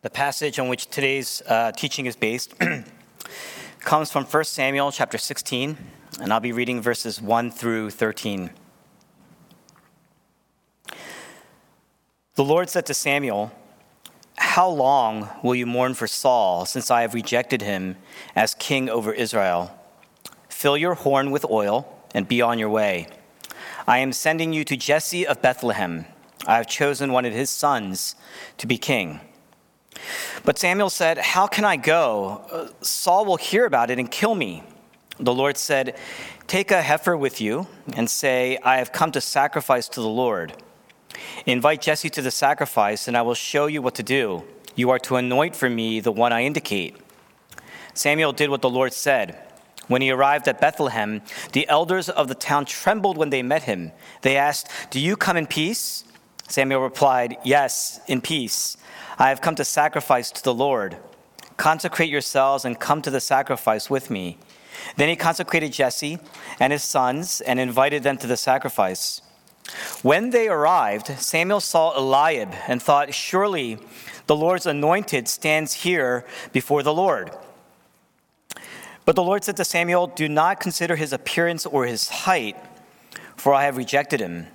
The passage on which today's teaching is based comes from 1 Samuel chapter 16, and I'll be reading verses 1 through 13. The Lord said to Samuel, "How long will you mourn for Saul, since I have rejected him as king over Israel? Fill your horn with oil and be on your way. I am sending you to Jesse of Bethlehem. I have chosen one of his sons to be king." But Samuel said, "How can I go? Saul will hear about it and kill me." The Lord said, "Take a heifer with you and say, 'I have come to sacrifice to the Lord.' Invite Jesse to the sacrifice, and I will show you what to do. You are to anoint for me the one I indicate." Samuel did what the Lord said. When he arrived at Bethlehem, the elders of the town trembled when they met him. They asked, "Do you come in peace?" Samuel replied, "Yes, in peace. I have come to sacrifice to the Lord. Consecrate yourselves and come to the sacrifice with me." Then he consecrated Jesse and his sons and invited them to the sacrifice. When they arrived, Samuel saw Eliab and thought, "Surely the Lord's anointed stands here before the Lord." But the Lord said to Samuel, "Do not consider his appearance or his height, for I have rejected him.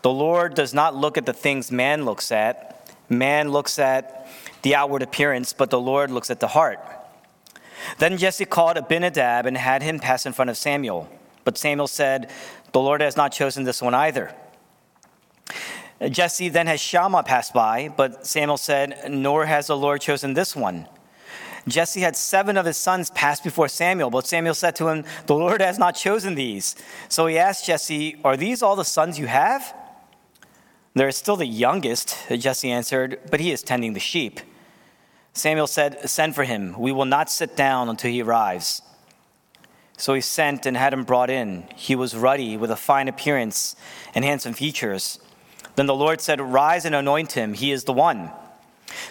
The Lord does not look at the things man looks at. Man looks at the outward appearance, but the Lord looks at the heart." Then Jesse called Abinadab and had him pass in front of Samuel. But Samuel said, "The Lord has not chosen this one either." Jesse then had Shammah pass by, but Samuel said, "Nor has the Lord chosen this one." Jesse had 7 of his sons pass before Samuel, but Samuel said to him, "The Lord has not chosen these." So he asked Jesse, "Are these all the sons you have?" "There is still the youngest," Jesse answered, "but he is tending the sheep." Samuel said, "Send for him. We will not sit down until he arrives." So he sent and had him brought in. He was ruddy, with a fine appearance and handsome features. Then the Lord said, "Rise and anoint him. He is the one."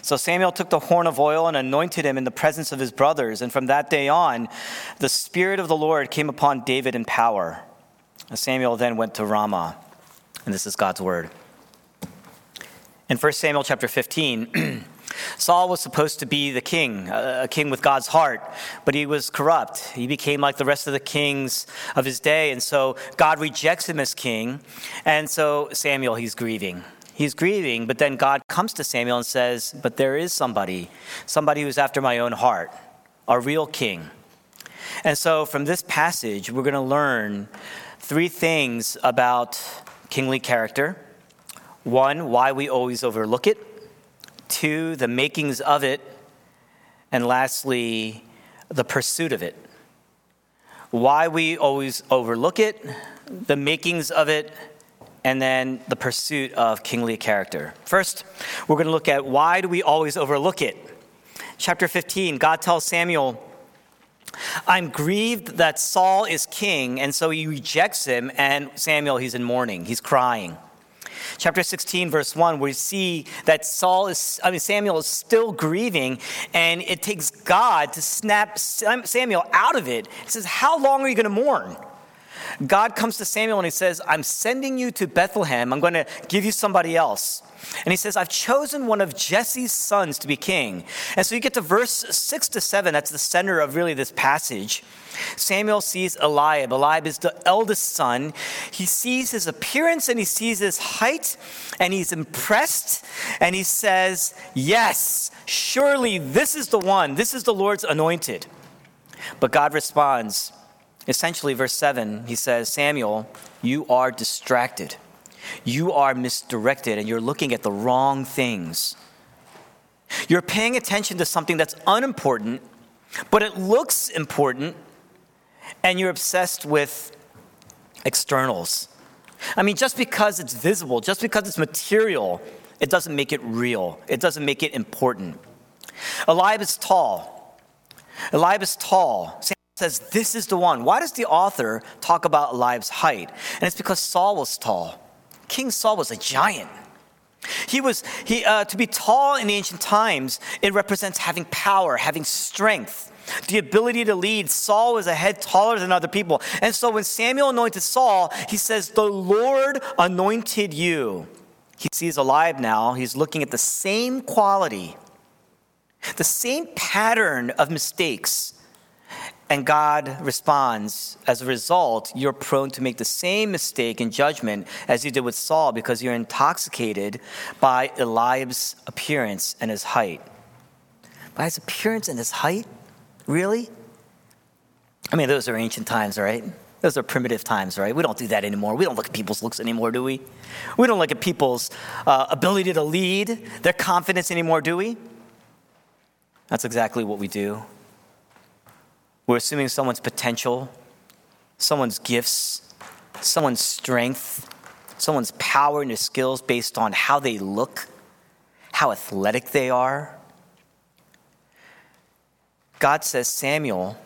So Samuel took the horn of oil and anointed him in the presence of his brothers. And from that day on, the Spirit of the Lord came upon David in power. Samuel then went to Ramah. And this is God's word. In 1 Samuel chapter 15, Saul was supposed to be the king, a king with God's heart, but he was corrupt. He became like the rest of the kings of his day, and so God rejects him as king, and so Samuel, he's grieving. He's grieving, but then God comes to Samuel and says, "But there is somebody who's after my own heart, a real king." And so from this passage, we're going to learn 3 things about kingly character. 1, why we always overlook it. 2, the makings of it. And lastly, the pursuit of it. Why we always overlook it, the makings of it, and then the pursuit of kingly character. First, we're going to look at why do we always overlook it. Chapter 15, God tells Samuel, "I'm grieved that Saul is king," and so he rejects him, and Samuel, he's in mourning, he's crying. Chapter 16, verse 1, we see that Samuel is still grieving, and it takes God to snap Samuel out of it. He says, "How long are you going to mourn?" God comes to Samuel and he says, "I'm sending you to Bethlehem. I'm going to give you somebody else." And he says, "I've chosen one of Jesse's sons to be king." And so you get to verse 6 to 7. That's the center of really this passage. Samuel sees Eliab. Eliab is the eldest son. He sees his appearance and he sees his height and he's impressed. And he says, "Yes, surely this is the one. This is the Lord's anointed." But God responds. Essentially, verse 7, he says, "Samuel, you are distracted. You are misdirected, and you're looking at the wrong things. You're paying attention to something that's unimportant, but it looks important, and you're obsessed with externals. I mean, just because it's visible, just because it's material, it doesn't make it real. It doesn't make it important." Eliab is tall. Samuel says, "This is the one." Why does the author talk about Eliab's height? And it's because Saul was tall. King Saul was a giant. To be tall in ancient times, it represents having power, having strength, the ability to lead. Saul was a head taller than other people. And so when Samuel anointed Saul, he says, "The Lord anointed you." He sees Eliab now. He's looking at the same quality. the same pattern of mistakes, and God responds. As a result, you're prone to make the same mistake in judgment as you did with Saul because you're intoxicated by Eliab's appearance and his height. By his appearance and his height? Really? I mean, those are ancient times, right? Those are primitive times, right? We don't do that anymore. We don't look at people's looks anymore, do we? We don't look at people's ability to lead, their confidence anymore, do we? That's exactly what we do. We're assuming someone's potential, someone's gifts, someone's strength, someone's power and their skills based on how they look, how athletic they are. God says, Samuel,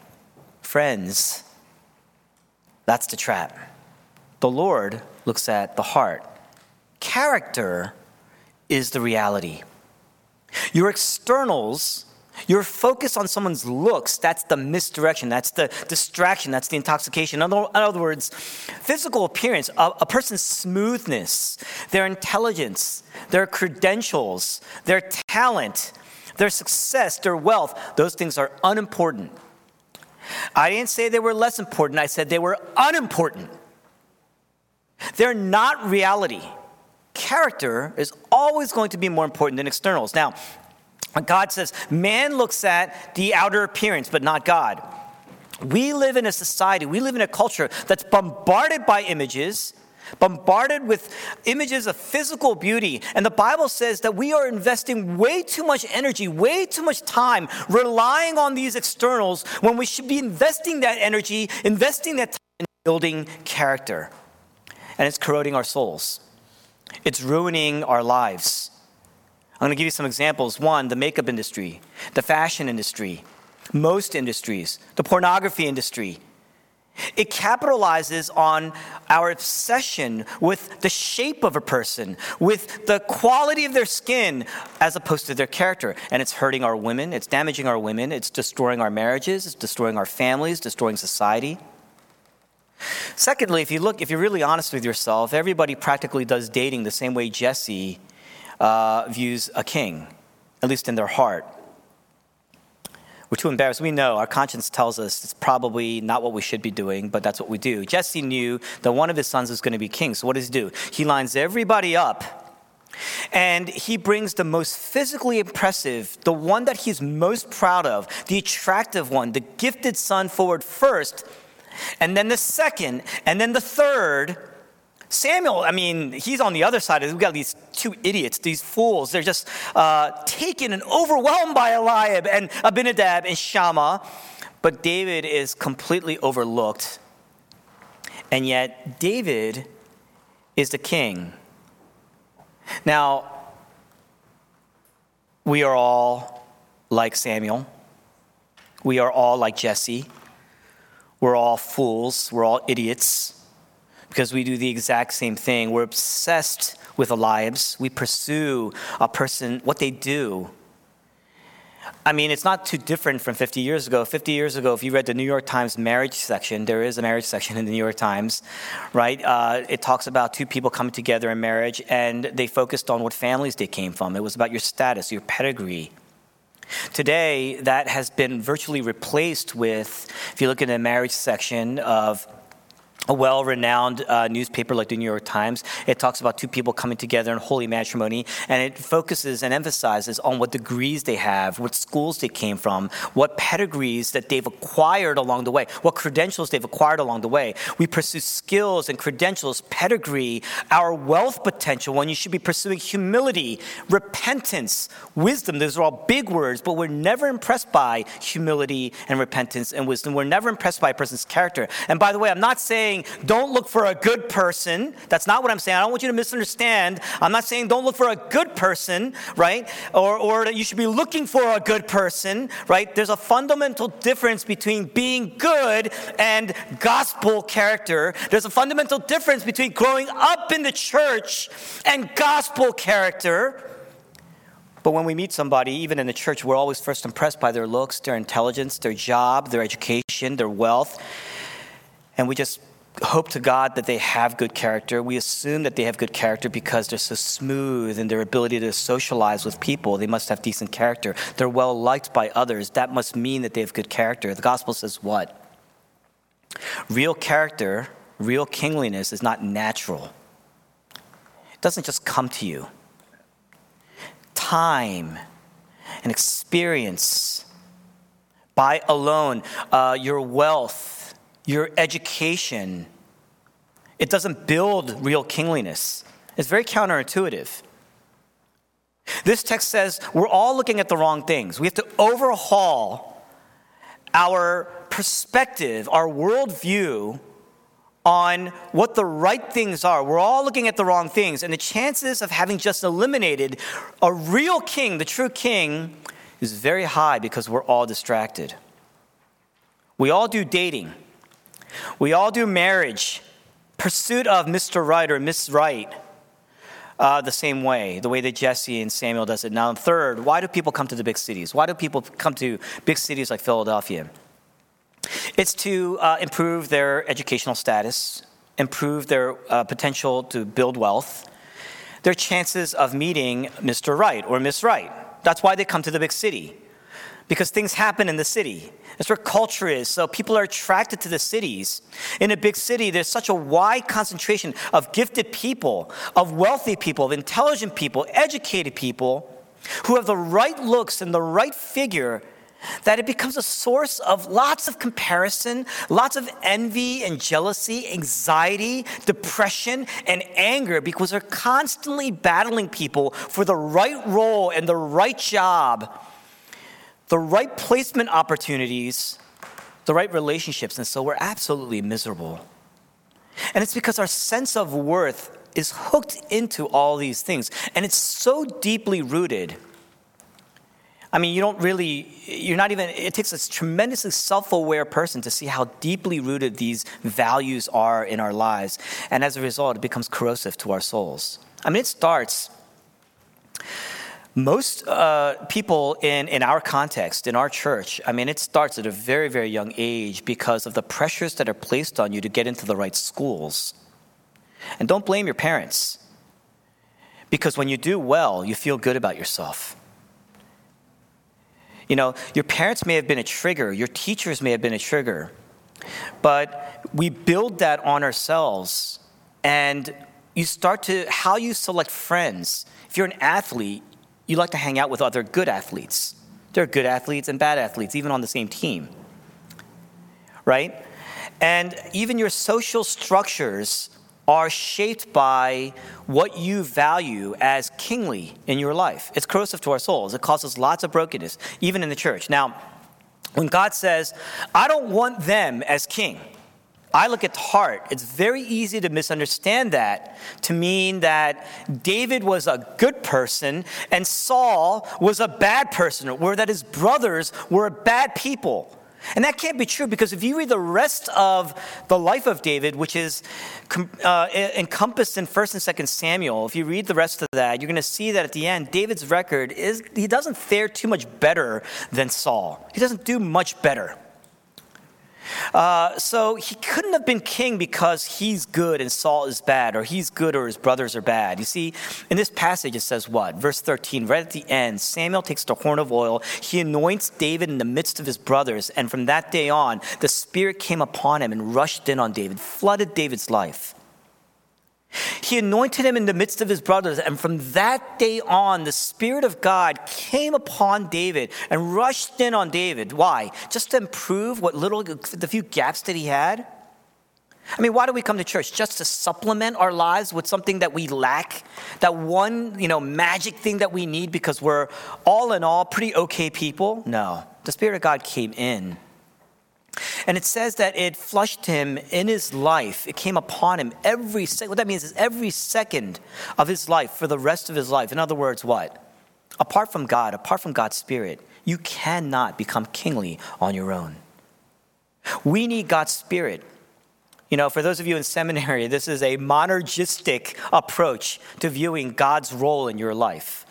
friends, that's the trap. The Lord looks at the heart. Character is the reality. Your externals, your focus on someone's looks, that's the misdirection, that's the distraction, that's the intoxication. In other words, physical appearance, a person's smoothness, their intelligence, their credentials, their talent, their success, their wealth, those things are unimportant. I didn't say they were less important. I said they were unimportant. They're not reality. Character is always going to be more important than externals. Now, God says, man looks at the outer appearance, but not God. We live in a society, we live in a culture that's bombarded by images, bombarded with images of physical beauty. And the Bible says that we are investing way too much energy, way too much time relying on these externals when we should be investing that energy, investing that time in building character. And it's corroding our souls. It's ruining our lives. I'm going to give you some examples. One, the makeup industry, the fashion industry, most industries, the pornography industry. It capitalizes on our obsession with the shape of a person, with the quality of their skin, as opposed to their character. And it's hurting our women. It's damaging our women. It's destroying our marriages. It's destroying our families, destroying society. Secondly, if you're really honest with yourself, everybody practically does dating the same way Jesse views a king, at least in their heart. We're too embarrassed. We know our conscience tells us it's probably not what we should be doing, but that's what we do. Jesse knew that one of his sons was going to be king. So what does he do? He lines everybody up and he brings the most physically impressive, the one that he's most proud of, the attractive one, the gifted son forward first, and then the second, and then the third. Samuel, he's on the other side. We've got these two idiots, these fools. They're just taken and overwhelmed by Eliab and Abinadab and Shammah. But David is completely overlooked. And yet David is the king. Now, we are all like Samuel. We are all like Jesse. We're all fools. We're all idiots. Because we do the exact same thing. We're obsessed with Eliabs. We pursue a person, what they do. It's not too different from 50 years ago. 50 years ago, if you read the New York Times marriage section, there is a marriage section in the New York Times, right? It talks about two people coming together in marriage, and they focused on what families they came from. It was about your status, your pedigree. Today, that has been virtually replaced with, if you look in the marriage section of a well-renowned newspaper like the New York Times, it talks about two people coming together in holy matrimony, and it focuses and emphasizes on what degrees they have, what schools they came from, what pedigrees that they've acquired along the way, what credentials they've acquired along the way. We pursue skills and credentials, pedigree, our wealth potential, when you should be pursuing humility, repentance, wisdom. Those are all big words, but we're never impressed by humility and repentance and wisdom. We're never impressed by a person's character. And by the way, I'm not saying don't look for a good person. That's not what I'm saying. I don't want you to misunderstand. I'm not saying don't look for a good person, right? Or that you should be looking for a good person, right? There's a fundamental difference between being good and gospel character. There's a fundamental difference between growing up in the church and gospel character. But when we meet somebody, even in the church, we're always first impressed by their looks, their intelligence, their job, their education, their wealth. And we just hope to God that they have good character. We assume that they have good character because they're so smooth in their ability to socialize with people. They must have decent character. They're well liked by others. That must mean that they have good character. The gospel says what? Real character, real kingliness is not natural. It doesn't just come to you. Time and experience, by alone, your wealth, your education, it doesn't build real kingliness. It's very counterintuitive. This text says we're all looking at the wrong things. We have to overhaul our perspective, our worldview on what the right things are. We're all looking at the wrong things, and the chances of having just eliminated a real king, the true king, is very high because we're all distracted. We all do dating. We all do marriage, pursuit of Mr. Right or Miss Right, the same way, the way that Jesse and Samuel does it. Now, third, why do people come to the big cities? Why do people come to big cities like Philadelphia? It's to improve their educational status, improve their potential to build wealth, their chances of meeting Mr. Right or Miss Right. That's why they come to the big city, because things happen in the city. That's where culture is, so people are attracted to the cities. In a big city, there's such a wide concentration of gifted people, of wealthy people, of intelligent people, educated people who have the right looks and the right figure, that it becomes a source of lots of comparison, lots of envy and jealousy, anxiety, depression, and anger, because they're constantly battling people for the right role and the right job, the right placement opportunities, the right relationships, and so we're absolutely miserable. And it's because our sense of worth is hooked into all these things, and it's so deeply rooted. I mean, it takes a tremendously self-aware person to see how deeply rooted these values are in our lives. And as a result, it becomes corrosive to our souls. I mean, it starts, most people in our context, in our church, I mean, it starts at a very, very young age because of the pressures that are placed on you to get into the right schools. And don't blame your parents, because when you do well, you feel good about yourself. You know, your parents may have been a trigger. Your teachers may have been a trigger. But we build that on ourselves. And you start to, how you select friends. If you're an athlete, you like to hang out with other good athletes. There are good athletes and bad athletes, even on the same team. Right? And even your social structures are shaped by what you value as kingly in your life. It's corrosive to our souls. It causes lots of brokenness, even in the church. Now, when God says, I don't want them as king, I look at the heart. It's very easy to misunderstand that to mean that David was a good person and Saul was a bad person, or that his brothers were bad people. And that can't be true, because if you read the rest of the life of David, which is encompassed in 1 and 2 Samuel, if you read the rest of that, you're going to see that at the end, David's record is he doesn't fare too much better than Saul. He doesn't do much better. So he couldn't have been king because he's good and Saul is bad, or he's good or his brothers are bad. You see, in this passage it says what? Verse 13, right at the end, Samuel takes the horn of oil. He anoints David in the midst of his brothers. And from that day on, the Spirit came upon him and rushed in on David, flooded David's life. He anointed him in the midst of his brothers, and from that day on, the Spirit of God came upon David and rushed in on David. Why? Just to improve the few gaps that he had? I mean, why do we come to church? Just to supplement our lives with something that we lack, that one, magic thing that we need because we're all in all pretty okay people? No. The Spirit of God came in. And it says that it flushed him in his life. It came upon him every second. What that means is every second of his life for the rest of his life. In other words, what? Apart from God, apart from God's Spirit, you cannot become kingly on your own. We need God's Spirit. You know, for those of you in seminary, this is a monergistic approach to viewing God's role in your life.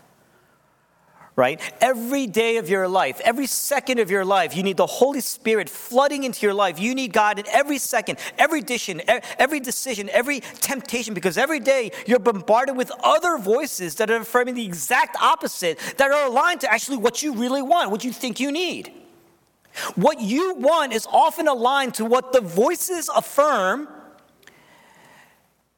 right? Every day of your life, every second of your life, you need the Holy Spirit flooding into your life. You need God in every second, every decision, every temptation, because every day you're bombarded with other voices that are affirming the exact opposite, that are aligned to actually what you really want, what you think you need. What you want is often aligned to what the voices affirm,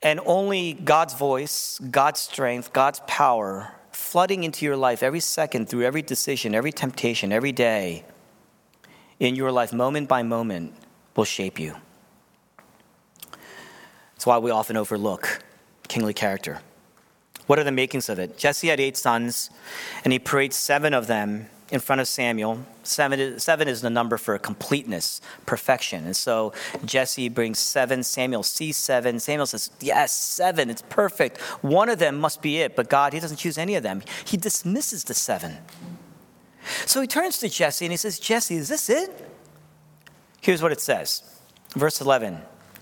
and only God's voice, God's strength, God's power flooding into your life every second, through every decision, every temptation, every day in your life, moment by moment, will shape you. That's why we often overlook kingly character. What are the makings of it? Jesse had 8 sons, and he prayed 7 of them in front of Samuel. 7 is the number for completeness, perfection. And so Jesse brings 7, Samuel sees 7. Samuel says, yes, 7, it's perfect. One of them must be it. But God, he doesn't choose any of them. He dismisses the 7. So he turns to Jesse and he says, Jesse, is this it? Here's what it says. Verse 11,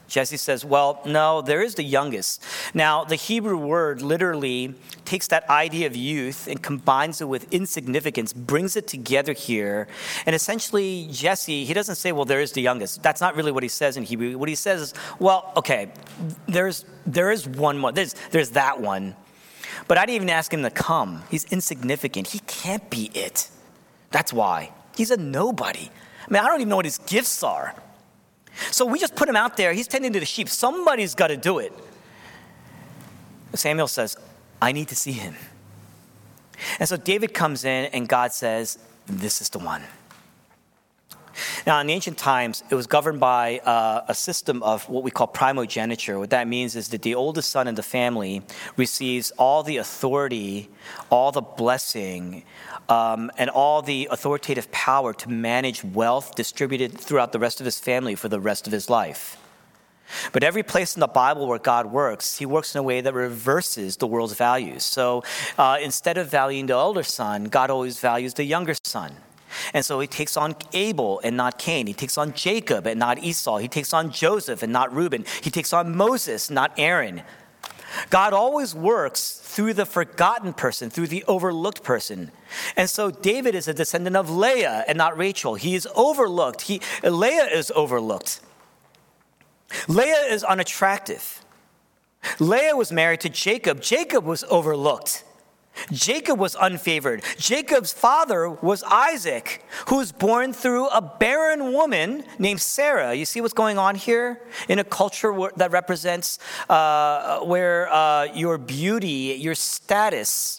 Jesse says, well, no, there is the youngest. Now, the Hebrew word literally takes that idea of youth and combines it with insignificance, brings it together here. And essentially, Jesse, he doesn't say, well, there is the youngest. That's not really what he says in Hebrew. What he says is, well, okay, there is one more. There's that one. But I didn't even ask him to come. He's insignificant. He can't be it. That's why. He's a nobody. I mean, I don't even know what his gifts are. So we just put him out there. He's tending to the sheep. Somebody's got to do it. Samuel says, I need to see him. And so David comes in and God says, this is the one. Now, in the ancient times, it was governed by a system of what we call primogeniture. What that means is that the oldest son in the family receives all the authority, all the blessing, and all the authoritative power to manage wealth distributed throughout the rest of his family for the rest of his life. But every place in the Bible where God works, he works in a way that reverses the world's values. So instead of valuing the elder son, God always values the younger son. And so he takes on Abel and not Cain. He takes on Jacob and not Esau. He takes on Joseph and not Reuben. He takes on Moses, not Aaron. God always works through the forgotten person, through the overlooked person. And so David is a descendant of Leah and not Rachel. He is overlooked. Leah is overlooked. Leah is unattractive. Leah was married to Jacob. Jacob was overlooked. Jacob was unfavored. Jacob's father was Isaac, who was born through a barren woman named Sarah. You see what's going on here? In a culture that represents where your beauty, your status,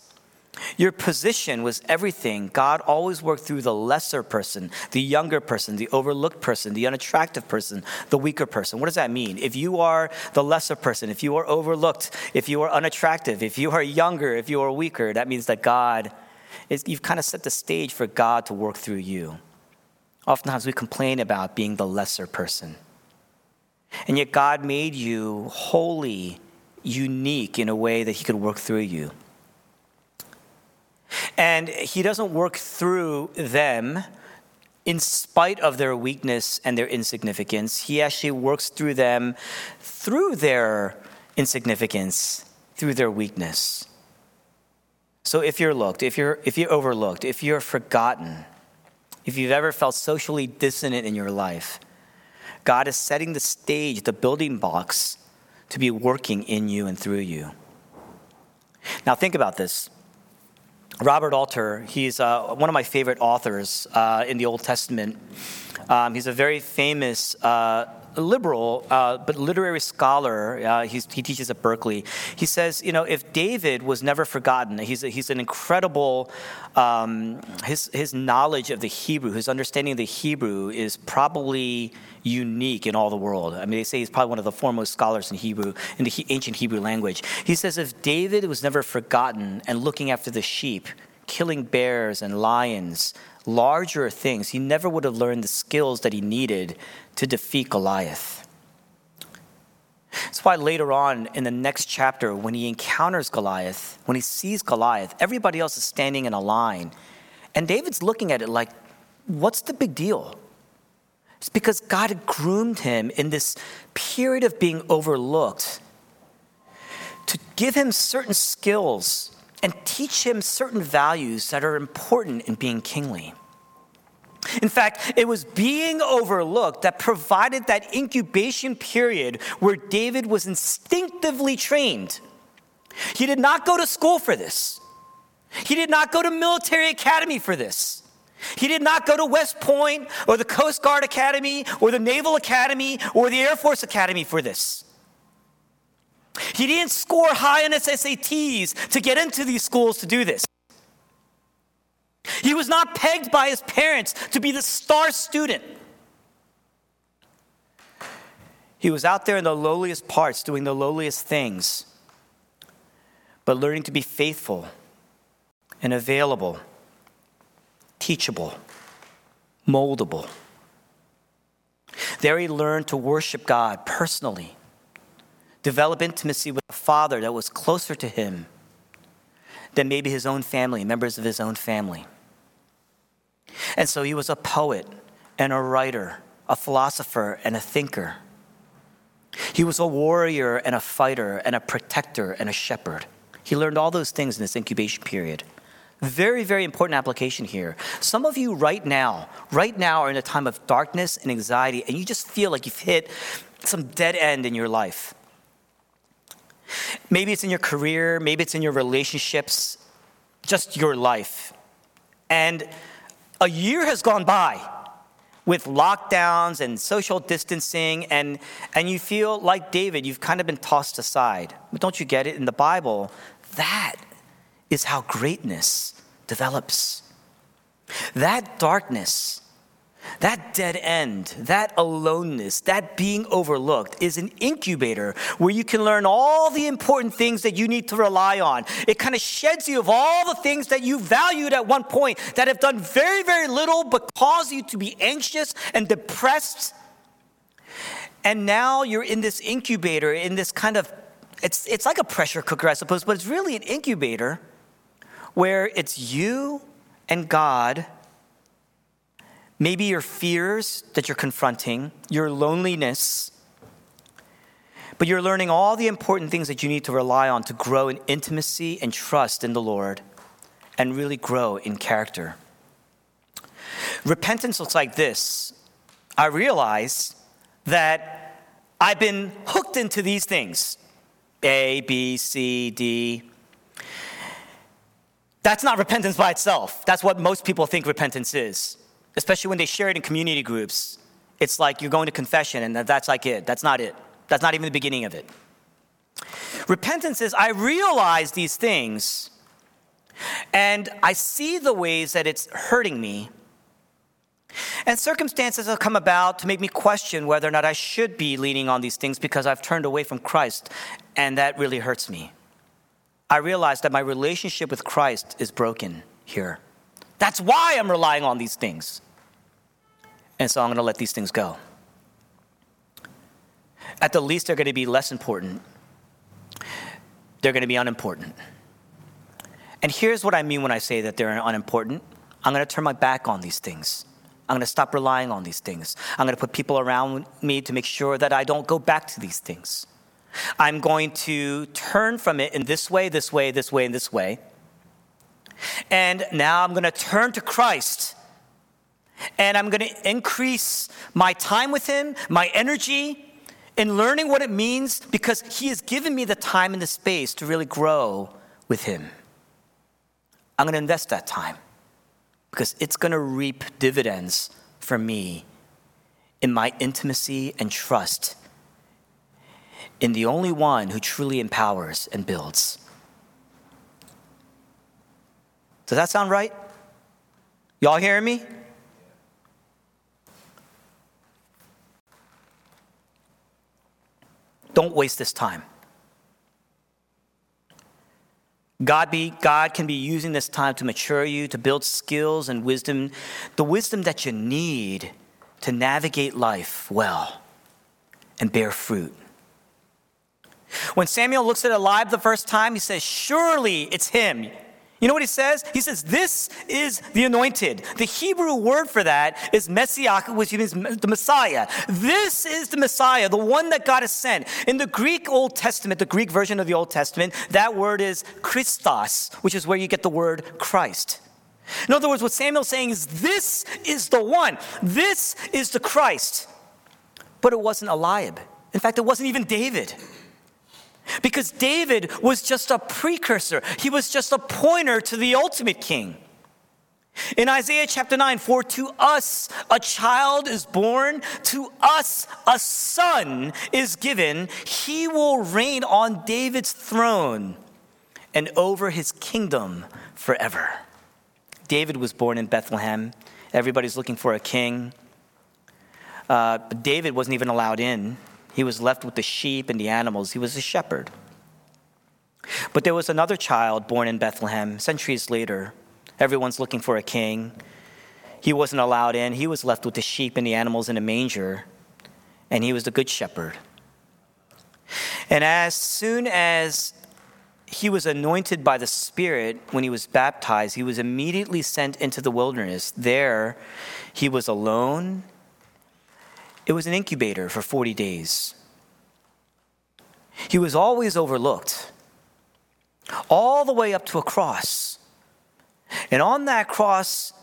your position was everything, God always worked through the lesser person, the younger person, the overlooked person, the unattractive person, the weaker person. What does that mean? If you are the lesser person, if you are overlooked, if you are unattractive, if you are younger, if you are weaker, that means that you've kind of set the stage for God to work through you. Oftentimes we complain about being the lesser person. And yet God made you wholly unique in a way that he could work through you. And he doesn't work through them in spite of their weakness and their insignificance. He actually works through them through their insignificance, through their weakness. So if you're looked, if you're overlooked, if you're forgotten, if you've ever felt socially dissonant in your life, God is setting the stage, the building blocks, to be working in you and through you. Now think about this. Robert Alter, he's one of my favorite authors in the Old Testament. He's a very famous liberal, but literary scholar. He teaches at Berkeley. He says, you know, if David was never forgotten, he's an incredible, his knowledge of the Hebrew, his understanding of the Hebrew is probably unique in all the world. I mean, they say he's probably one of the foremost scholars in Hebrew, in the ancient Hebrew language. He says if David was never forgotten and looking after the sheep, killing bears and lions, larger things, he never would have learned the skills that he needed to defeat Goliath. That's why later on in the next chapter, when he encounters Goliath, when he sees Goliath, everybody else is standing in a line. And David's looking at it like, what's the big deal? It's because God had groomed him in this period of being overlooked to give him certain skills and teach him certain values that are important in being kingly. In fact, it was being overlooked that provided that incubation period where David was instinctively trained. He did not go to school for this. He did not go to military academy for this. He did not go to West Point or the Coast Guard Academy or the Naval Academy or the Air Force Academy for this. He didn't score high on his SATs to get into these schools to do this. He was not pegged by his parents to be the star student. He was out there in the lowliest parts doing the lowliest things, but learning to be faithful and available, teachable, moldable. There he learned to worship God personally, develop intimacy with a father that was closer to him than maybe his own family, members of his own family. And so he was a poet and a writer, a philosopher and a thinker. He was a warrior and a fighter and a protector and a shepherd. He learned all those things in this incubation period. Very, very important application here. Some of you right now are in a time of darkness and anxiety, and you just feel like you've hit some dead end in your life. Maybe it's in your career, maybe it's in your relationships, just your life. And a year has gone by with lockdowns and social distancing, and you feel like David, you've kind of been tossed aside. But don't you get it? In the Bible, that is how greatness develops. That darkness, that dead end, that aloneness, that being overlooked is an incubator where you can learn all the important things that you need to rely on. It kind of sheds you of all the things that you valued at one point that have done very, very little but cause you to be anxious and depressed. And now you're in this incubator, in this kind of, it's like a pressure cooker, I suppose, but it's really an incubator where it's you and God. Maybe your fears that you're confronting, your loneliness, but you're learning all the important things that you need to rely on to grow in intimacy and trust in the Lord and really grow in character. Repentance looks like this. I realize that I've been hooked into these things, A, B, C, D. That's not repentance by itself. That's what most people think repentance is. Especially when they share it in community groups. It's like you're going to confession and that's like it. That's not it. That's not even the beginning of it. Repentance is, I realize these things and I see the ways that it's hurting me. And circumstances have come about to make me question whether or not I should be leaning on these things because I've turned away from Christ, and that really hurts me. I realize that my relationship with Christ is broken here. That's why I'm relying on these things. And so I'm going to let these things go. At the least, they're going to be less important. They're going to be unimportant. And here's what I mean when I say that they're unimportant. I'm going to turn my back on these things. I'm going to stop relying on these things. I'm going to put people around me to make sure that I don't go back to these things. I'm going to turn from it in this way. And now I'm going to turn to Christ, and I'm going to increase my time with him, my energy in learning what it means, because he has given me the time and the space to really grow with him. I'm going to invest that time because it's going to reap dividends for me in my intimacy and trust in the only one who truly empowers and builds. Does that sound right? Y'all hearing me? Don't waste this time. God can be using this time to mature you, to build skills and wisdom, the wisdom that you need to navigate life well and bear fruit. When Samuel looks at Eliab the first time, he says, surely it's him. You know what he says? He says, this is the anointed. The Hebrew word for that is messiah, which means the Messiah. This is the Messiah, the one that God has sent. In the Greek Old Testament, the Greek version of the Old Testament, that word is Christos, which is where you get the word Christ. In other words, what Samuel's saying is, this is the one. This is the Christ. But it wasn't Eliab. In fact, it wasn't even David. Because David was just a precursor. He was just a pointer to the ultimate king. In Isaiah chapter 9, for to us a child is born, to us a son is given. He will reign on David's throne and over his kingdom forever. David was born in Bethlehem. Everybody's looking for a king. But David wasn't even allowed in. He was left with the sheep and the animals. He was a shepherd. But there was another child born in Bethlehem centuries later. Everyone's looking for a king. He wasn't allowed in. He was left with the sheep and the animals in a manger. And he was the good shepherd. And as soon as he was anointed by the Spirit when he was baptized, he was immediately sent into the wilderness. There, he was alone. It was an incubator for 40 days. He was always overlooked, all the way up to a cross. And on that cross,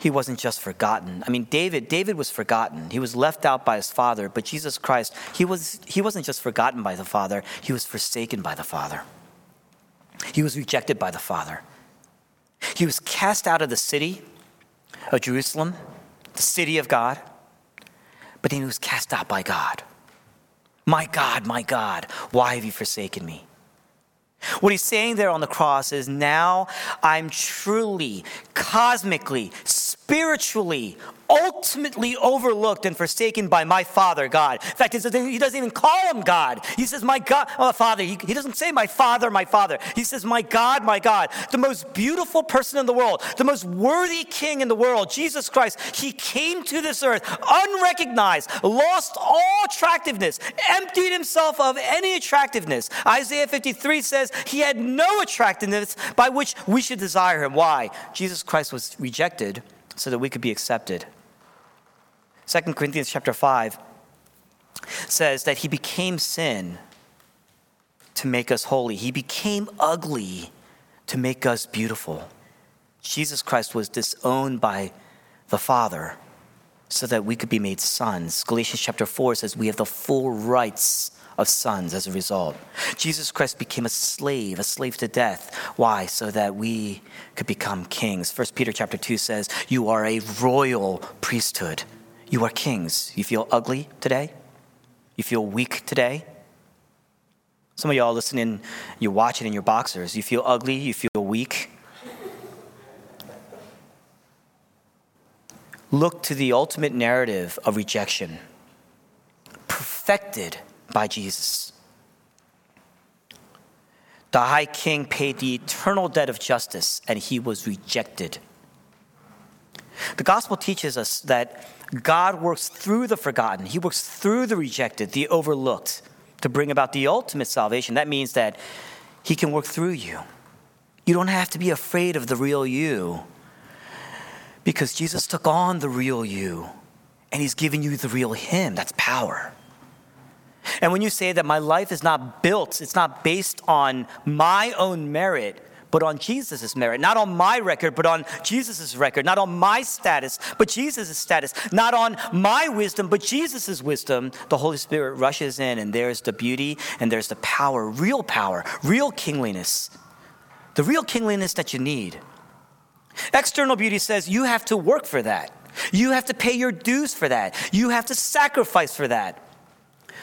he wasn't just forgotten. I mean, David was forgotten. He was left out by his father. But Jesus Christ, he wasn't just forgotten by the Father. He was forsaken by the Father. He was rejected by the Father. He was cast out of the city of Jerusalem, the city of God. But then he was cast out by God. My God, my God, why have you forsaken me? What he's saying there on the cross is, now I'm truly, cosmically, spiritually, ultimately overlooked and forsaken by my Father, God. In fact, he doesn't even call him God. He says, my God, oh, Father. He doesn't say, my Father, my Father. He says, my God, my God. The most beautiful person in the world, the most worthy king in the world, Jesus Christ, he came to this earth unrecognized, lost all attractiveness, emptied himself of any attractiveness. Isaiah 53 says he had no attractiveness by which we should desire him. Why? Jesus Christ was rejected so that we could be accepted. 2 Corinthians chapter 5 says that he became sin to make us holy. He became ugly to make us beautiful. Jesus Christ was disowned by the Father so that we could be made sons. Galatians chapter 4 says we have the full rights of sons as a result. Jesus Christ became a slave to death. Why? So that we could become kings. 1 Peter chapter 2 says you are a royal priesthood. You are kings. You feel ugly today? You feel weak today? Some of y'all listening, you watch it in your boxers. You feel ugly, you feel weak. Look to the ultimate narrative of rejection, perfected by Jesus. The high king paid the eternal debt of justice, and he was rejected. The gospel teaches us that God works through the forgotten. He works through the rejected, the overlooked, to bring about the ultimate salvation. That means that he can work through you. You don't have to be afraid of the real you, because Jesus took on the real you, and he's given you the real him. That's power. And when you say that my life is not built, it's not based on my own merit, but on Jesus' merit, not on my record, but on Jesus' record, not on my status, but Jesus' status, not on my wisdom, but Jesus' wisdom, the Holy Spirit rushes in, and there's the beauty and there's the power, real kingliness, the real kingliness that you need. External beauty says you have to work for that. You have to pay your dues for that. You have to sacrifice for that.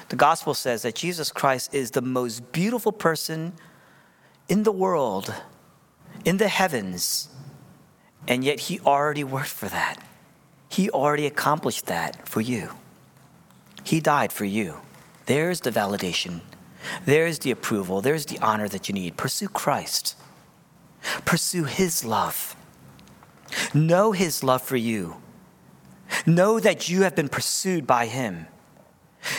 The gospel says that Jesus Christ is the most beautiful person in the world, in the heavens, and yet he already worked for that. He already accomplished that for you. He died for you. There's the validation. There's the approval. There's the honor that you need. Pursue Christ. Pursue his love. Know his love for you. Know that you have been pursued by him.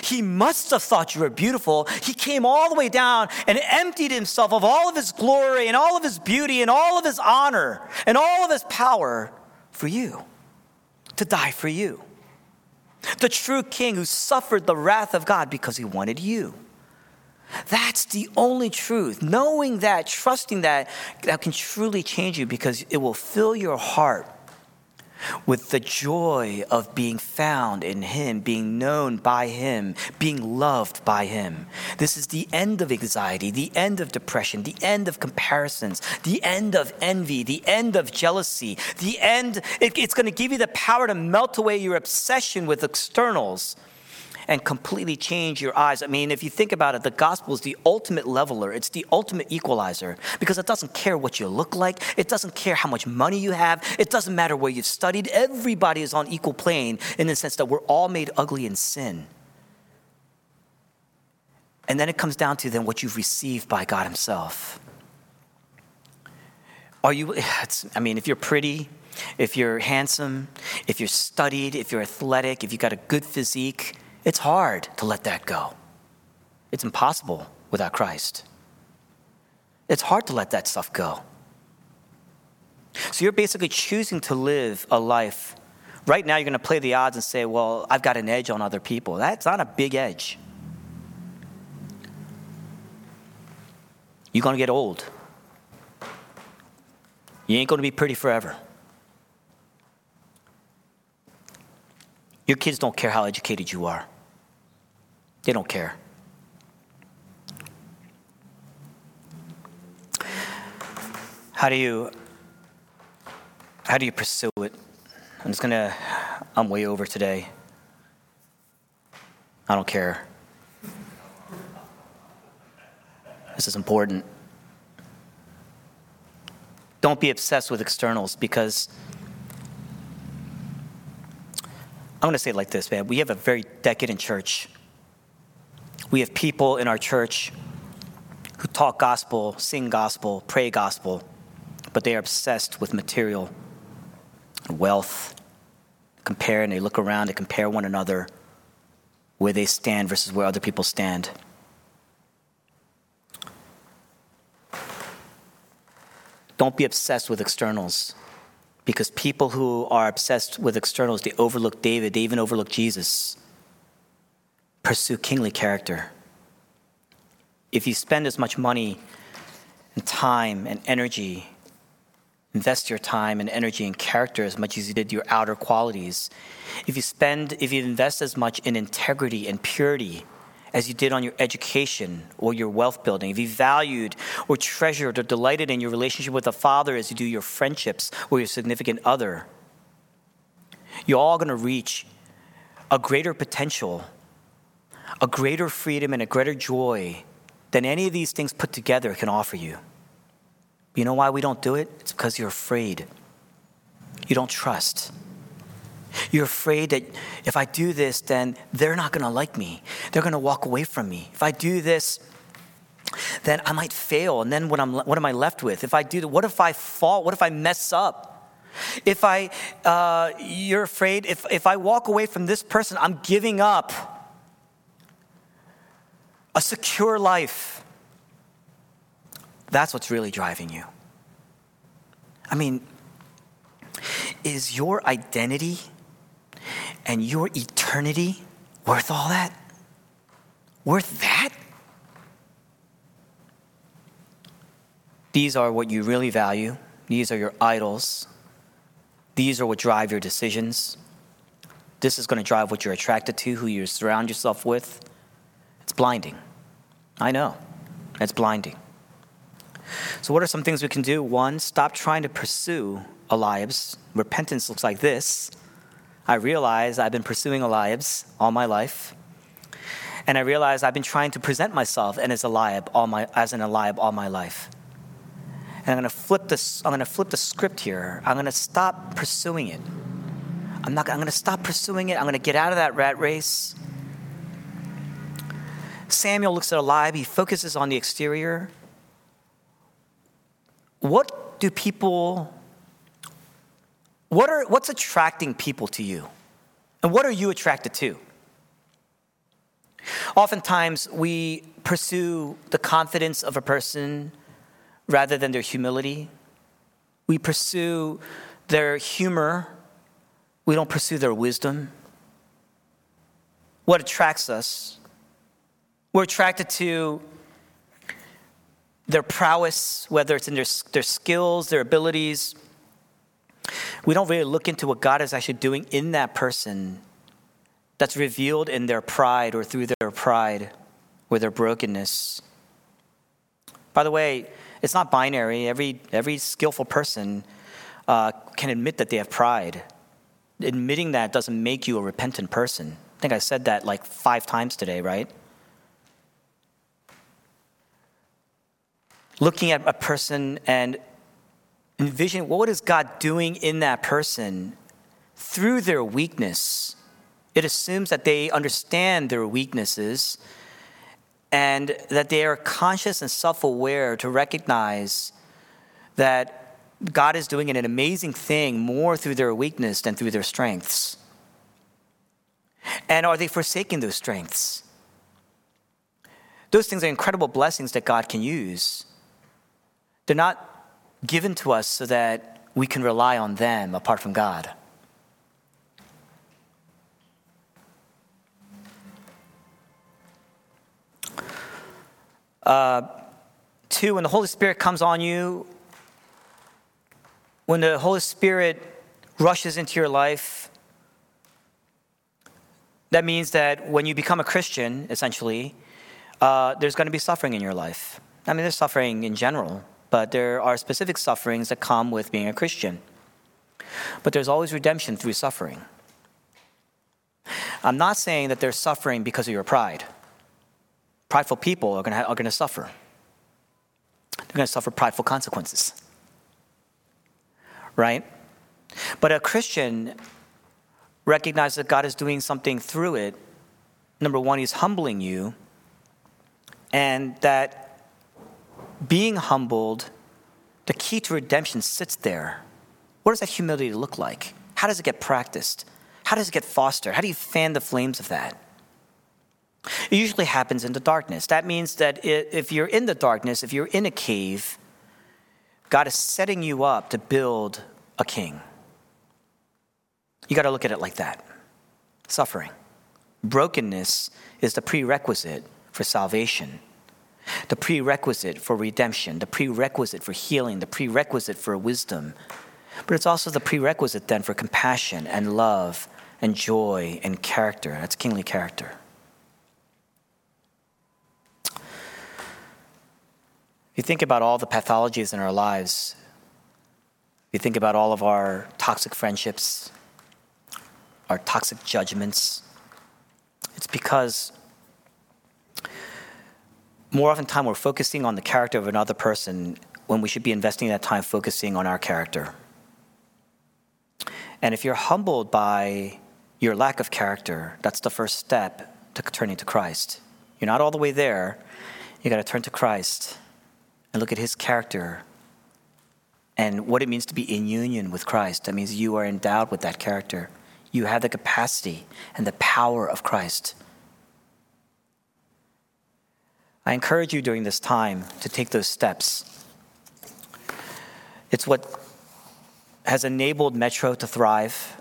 He must have thought you were beautiful. He came all the way down and emptied himself of all of his glory and all of his beauty and all of his honor and all of his power for you, to die for you. The true king who suffered the wrath of God because he wanted you. That's the only truth. Knowing that, trusting that, that can truly change you, because it will fill your heart with the joy of being found in him, being known by him, being loved by him. This is the end of anxiety, the end of depression, the end of comparisons, the end of envy, the end of jealousy, the end. It's going to give you the power to melt away your obsession with externals and completely change your eyes. I mean, if you think about it, the gospel is the ultimate leveler. It's the ultimate equalizer, because it doesn't care what you look like. It doesn't care how much money you have. It doesn't matter where you've studied. Everybody is on equal plane, in the sense that we're all made ugly in sin. And then it comes down to then what you've received by God himself. If you're pretty, if you're handsome, if you're studied, if you're athletic, if you've got a good physique, it's hard to let that go. It's impossible without Christ. It's hard to let that stuff go. So you're basically choosing to live a life. Right now, you're going to play the odds and say, well, I've got an edge on other people. That's not a big edge. You're going to get old. You ain't going to be pretty forever. Your kids don't care how educated you are. They don't care. How do you pursue it? I'm way over today. I don't care. This is important. Don't be obsessed with externals, because I'm going to say it like this, man. We have a very decadent church. We have people in our church who talk gospel, sing gospel, pray gospel, but they are obsessed with material and wealth. Compare, and they look around and compare one another, where they stand versus where other people stand. Don't be obsessed with externals. Because people who are obsessed with externals, they overlook David, they even overlook Jesus. Pursue kingly character. If you spend as much money and time and energy, invest your time and energy in character as much as you did your outer qualities. If you invest as much in integrity and purity as you did on your education or your wealth building, if you valued or treasured or delighted in your relationship with the Father as you do your friendships or your significant other, you're all going to reach a greater potential, a greater freedom, and a greater joy than any of these things put together can offer you. You know why we don't do it? It's because you're afraid. You don't trust. You're afraid that if I do this, then they're not going to like me. They're going to walk away from me. If I do this, then I might fail. And then what am I left with? If I do, what if I fall? What if I mess up? You're afraid if I walk away from this person, I'm giving up a secure life. That's what's really driving you. I mean, is your identity and your eternity worth all that? Worth that? These are what you really value. These are your idols. These are what drive your decisions. This is going to drive what you're attracted to, who you surround yourself with. It's blinding. I know. It's blinding. So what are some things we can do? One, stop trying to pursue Eliab's. Repentance looks like this. I realize I've been pursuing Eliab's all my life. And I realize I've been trying to present myself as an Eliab all my life. And I'm going to flip the script here. I'm going to stop pursuing it. I'm going to stop pursuing it. I'm going to get out of that rat race. Samuel looks at Eliab. He focuses on the exterior. What's attracting people to you? And what are you attracted to? Oftentimes, we pursue the confidence of a person rather than their humility. We pursue their humor. We don't pursue their wisdom. What attracts us? We're attracted to their prowess, whether it's in their skills, their abilities. We don't really look into what God is actually doing in that person that's revealed in their pride or through their pride or their brokenness. By the way, it's not binary. Every skillful person can admit that they have pride. Admitting that doesn't make you a repentant person. I think I said that like 5 times today, right? Looking at a person and envisioning what is God doing in that person through their weakness. It assumes that they understand their weaknesses and that they are conscious and self-aware to recognize that God is doing an amazing thing more through their weakness than through their strengths. And are they forsaking those strengths? Those things are incredible blessings that God can use. They're not given to us so that we can rely on them apart from God. Two, when the Holy Spirit comes on you, when the Holy Spirit rushes into your life, that means that when you become a Christian, essentially, there's going to be suffering in your life. I mean, there's suffering in general, but there are specific sufferings that come with being a Christian. But there's always redemption through suffering. I'm not saying that there's suffering because of your pride. Prideful people are going to suffer. They're going to suffer prideful consequences, right? But a Christian recognizes that God is doing something through it. Number one, he's humbling you. And that being humbled, the key to redemption sits there. What does that humility look like? How does it get practiced? How does it get fostered? How do you fan the flames of that? It usually happens in the darkness. That means that if you're in the darkness, if you're in a cave, God is setting you up to build a king. You got to look at it like that. Suffering. Brokenness is the prerequisite for salvation, the prerequisite for redemption, the prerequisite for healing, the prerequisite for wisdom. But it's also the prerequisite then for compassion and love and joy and character. That's kingly character. If you think about all the pathologies in our lives, if you think about all of our toxic friendships, our toxic judgments, it's because more often time we're focusing on the character of another person when we should be investing that time focusing on our character. And if you're humbled by your lack of character, that's the first step to turning to Christ. You're not all the way there. You got to turn to Christ and look at his character and what it means to be in union with Christ. That means you are endowed with that character. You have the capacity and the power of Christ. I encourage you during this time to take those steps. It's what has enabled Metro to thrive.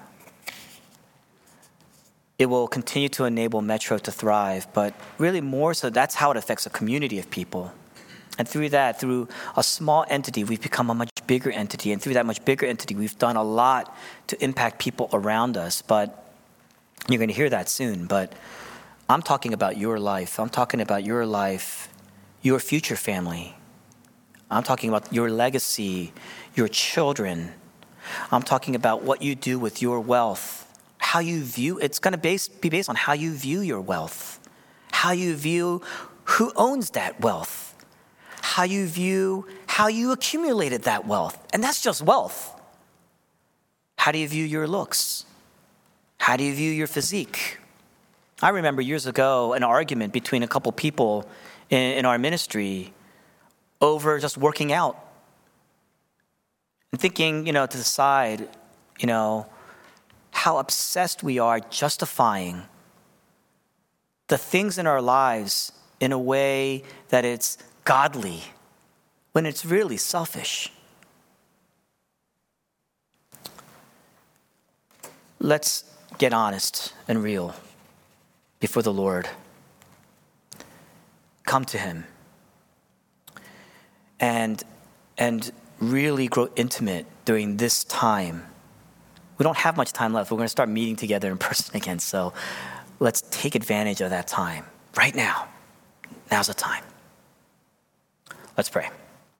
It will continue to enable Metro to thrive, but really more so that's how it affects a community of people. And through that, through a small entity, we've become a much bigger entity. And through that much bigger entity, we've done a lot to impact people around us. But you're going to hear that soon. But I'm talking about your life. I'm talking about your life, your future family. I'm talking about your legacy, your children. I'm talking about what you do with your wealth, how you view. It's going to be based on how you view your wealth, how you view who owns that wealth. How you view how you accumulated that wealth. And that's just wealth. How do you view your looks? How do you view your physique? I remember years ago an argument between a couple people in our ministry over just working out. And thinking, to the side, how obsessed we are justifying the things in our lives in a way that it's godly when it's really selfish. Let's get honest and real before the Lord. Come to him and really grow intimate during this time. We don't have much time left. We're going to start meeting together in person again. So let's take advantage of that time right now. Now's the time. Let's pray.